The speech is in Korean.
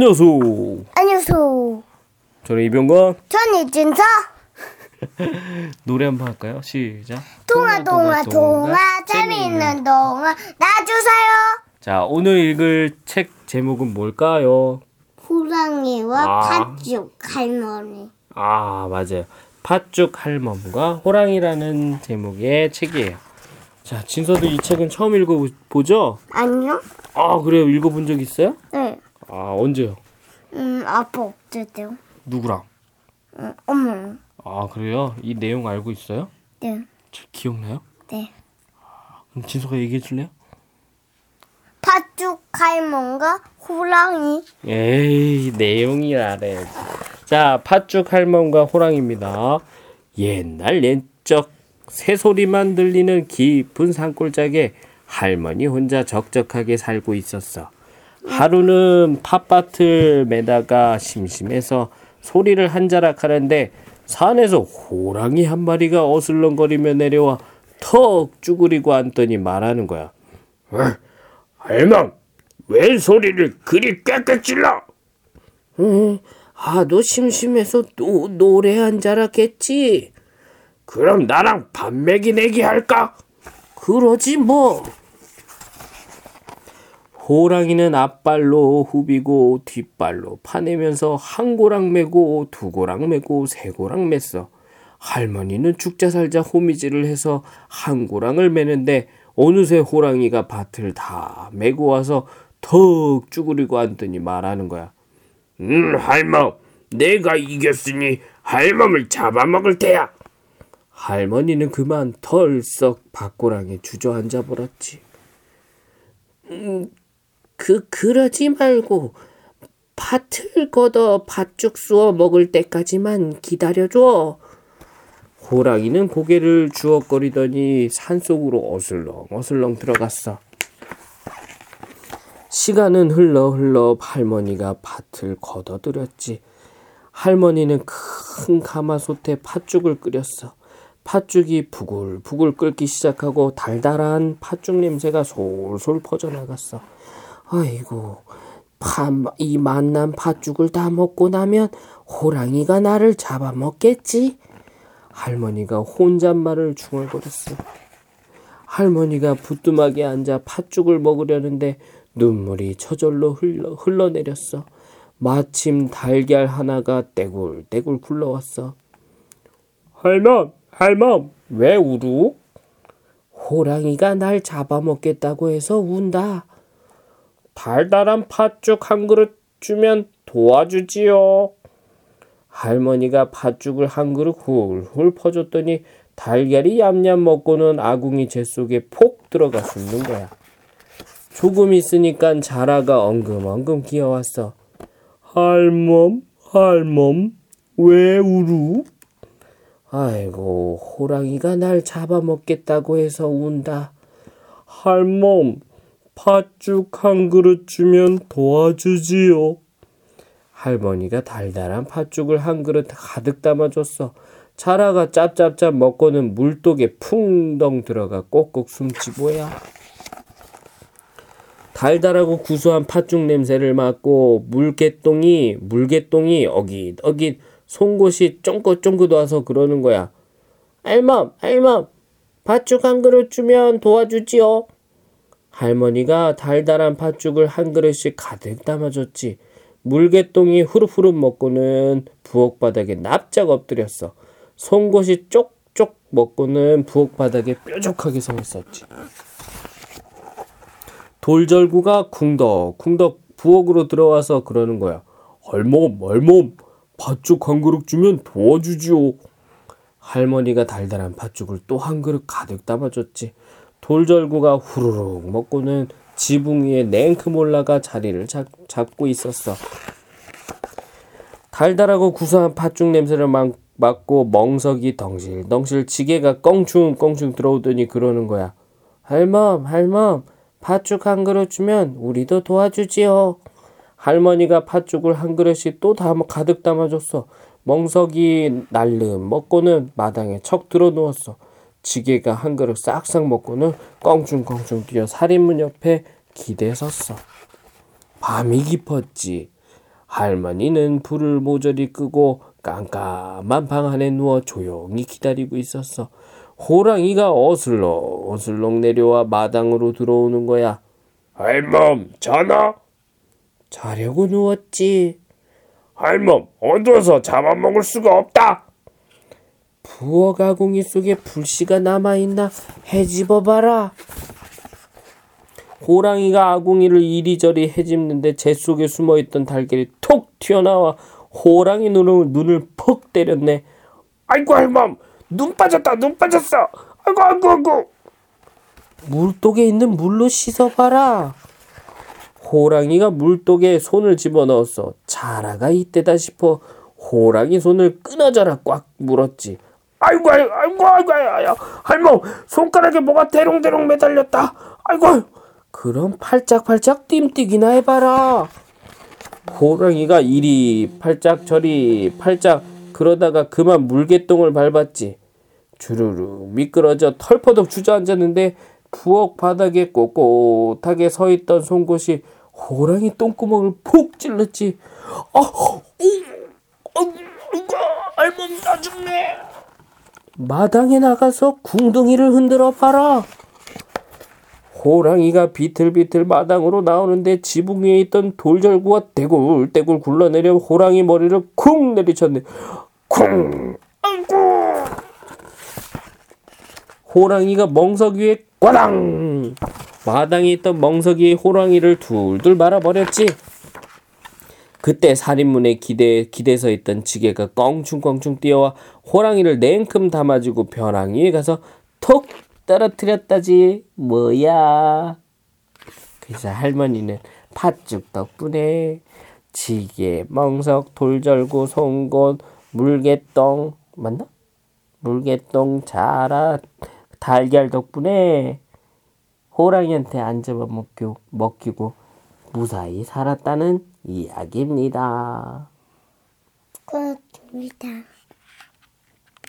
안녕하세요. 안녕하세요. 저는 이병건. 저는 이진서. 노래 한번 할까요? 시작. 동아 재미있는 동아 놔주세요. 자, 오늘 읽을 책 제목은 뭘까요? 호랑이와 팥죽 할머니. 아, 맞아요. 팥죽 할멈과 호랑이라는 제목의 책이에요. 자, 진서도 이 책은 처음 읽어보죠? 아니요. 아, 그래요? 읽어본 적 있어요? 네. 아, 언제요? 아빠 없을 때요. 누구랑? 엄마랑. 아, 그래요? 이 내용 알고 있어요? 네. 기억나요? 네. 아, 그럼 진서가 얘기해 줄래요? 팥죽 할멈과 호랑이. 에이, 내용이라래. 자, 팥죽 할멈과 호랑이입니다. 옛날 옛적 새소리만 들리는 깊은 산골짜기에 할머니 혼자 적적하게 살고 있었어. 하루는 팥밭을 매다가 심심해서 소리를 한 자락 하는데 산에서 호랑이 한 마리가 어슬렁거리며 내려와 턱 쭈그리고 앉더니 말하는 거야. 할멈, 왜 소리를 그리 깨끗 질러? 너 심심해서 또 노래 한 자락 했지? 그럼 나랑 밥 먹이 내기 할까? 그러지 뭐. 호랑이는 앞발로 후비고 뒷발로 파내면서 한 고랑 메고 두 고랑 메고 세 고랑 맸어. 할머니는 죽자 살자 호미질을 해서 한 고랑을 메는데 어느새 호랑이가 밭을 다 메고 와서 턱 쭈그리고 앉더니 말하는 거야. 할멈, 내가 이겼으니 할멈을 잡아먹을 테야. 할머니는 그만 털썩 밭고랑에 주저앉아 버렸지. 그러지 말고 밭을 걷어 밭죽 쑤어 먹을 때까지만 기다려줘. 호랑이는 고개를 주걱거리더니 산속으로 어슬렁 들어갔어. 시간은 흘러 할머니가 밭을 걷어들였지. 할머니는 큰 가마솥에 팥죽을 끓였어. 팥죽이 부글부글 끓기 시작하고 달달한 팥죽 냄새가 솔솔 퍼져나갔어. 아이고, 이 맛난 팥죽을 다 먹고 나면 호랑이가 나를 잡아먹겠지? 할머니가 혼잣말을 중얼거렸어. 할머니가 부뚜막에 앉아 팥죽을 먹으려는데 눈물이 저절로 흘러내렸어. 마침 달걀 하나가 떼굴떼굴 굴러왔어. 할멈, 왜 울어? 호랑이가 날 잡아먹겠다고 해서 운다. 달달한 팥죽 한 그릇 주면 도와주지요. 할머니가 팥죽을 한 그릇 훌훌 퍼줬더니 달걀이 얌얌 먹고는 아궁이 재 속에 폭 들어가 죽는 거야. 조금 있으니까 자라가 엉금엉금 기어왔어. 할멈, 왜 울어? 아이고, 호랑이가 날 잡아먹겠다고 해서 운다. 할멈, 팥죽 한 그릇 주면 도와주지요. 할머니가 달달한 팥죽을 한 그릇 가득 담아줬어. 자라가 짭짭짭 먹고는 물독에 풍덩 들어가 꼭꼭 숨지 뭐야. 달달하고 구수한 팥죽 냄새를 맡고 물개똥이 어깃어깃 송곳이 쫑긋쫑긋 와서 그러는 거야. 할멈, 팥죽 한 그릇 주면 도와주지요. 할머니가 달달한 팥죽을 한 그릇씩 가득 담아줬지. 물개똥이 후루후루 먹고는 부엌 바닥에 납작 엎드렸어. 송곳이 쪽쪽 먹고는 부엌 바닥에 뾰족하게 서 있었지. 돌절구가 쿵덕쿵덕 부엌으로 들어와서 그러는 거야. 할멈, 팥죽 한 그릇 주면 도와주지요. 할머니가 달달한 팥죽을 또 한 그릇 가득 담아줬지. 돌절구가 후루룩 먹고는 지붕 위에 냉큼 올라가 자리를 잡고 있었어. 달달하고 구수한 팥죽 냄새를 맡고 멍석이 덩실덩실 지게가 껑충껑충 들어오더니 그러는 거야. 할멈, 팥죽 한 그릇 주면 우리도 도와주지요. 할머니가 팥죽을 한 그릇씩 또 가득 담아줬어. 멍석이 날름 먹고는 마당에 척 들어 누웠어. 지게가 한 그릇 싹싹 먹고는 껑충껑충 뛰어 살인문 옆에 기대 섰어. 밤이 깊었지. 할머니는 불을 모조리 끄고 깜깜한 방 안에 누워 조용히 기다리고 있었어. 호랑이가 어슬렁어슬렁 내려와 마당으로 들어오는 거야. 할멈, 자나? 자려고 누웠지. 할멈, 어두워서 잡아먹을 수가 없다. 부엌 가공이 속에 불씨가 남아있나 헤집어봐라. 호랑이가 아궁이를 이리저리 헤집는데 재 속에 숨어있던 달걀이 톡 튀어나와 호랑이 눈을 퍽 때렸네. 아이고 할멈, 눈 빠졌다, 눈 빠졌어. 아이고 아이고 아이고. 물독에 있는 물로 씻어봐라. 호랑이가 물독에 손을 집어넣었어. 자라가 이때다 싶어 호랑이 손을 끊어져라 꽉 물었지. 아이고 아이고 아이고 아이고, 아이고. 할멈, 손가락에 뭐가 대롱대롱 매달렸다. 아이고. 그럼 팔짝팔짝 띵뛰기나 해봐라. 호랑이가 이리 팔짝 저리 팔짝 그러다가 그만 물개똥을 밟았지. 주르륵 미끄러져 털퍼덕 주저앉았는데 부엌 바닥에 꼿꼿하게 서있던 송곳이 호랑이 똥구멍을 푹 찔렀지. 할멈 나 죽네. 마당에 나가서 궁둥이를 흔들어 봐라. 호랑이가 비틀비틀 마당으로 나오는데 지붕 위에 있던 돌절구가 대굴대굴 굴러내려 호랑이 머리를 쿵 내리쳤네. 쿵! 아이고! 호랑이가 멍석위에 꽈당! 마당에 있던 멍석이 호랑이를 둘둘 말아버렸지. 그때 살인문에 기대서 있던 지게가 껑충껑충 뛰어와 호랑이를 냉큼 담아주고 벼랑 위에 가서 톡! 떨어뜨렸다지 뭐야. 그래서 할머니는 팥죽 덕분에 지게, 멍석, 돌절구, 송곳, 물개똥 맞나? 물개똥, 자라, 달걀 덕분에 호랑이한테 안 잡아먹히고 무사히 살았다는 이야기입니다. 고맙습니다.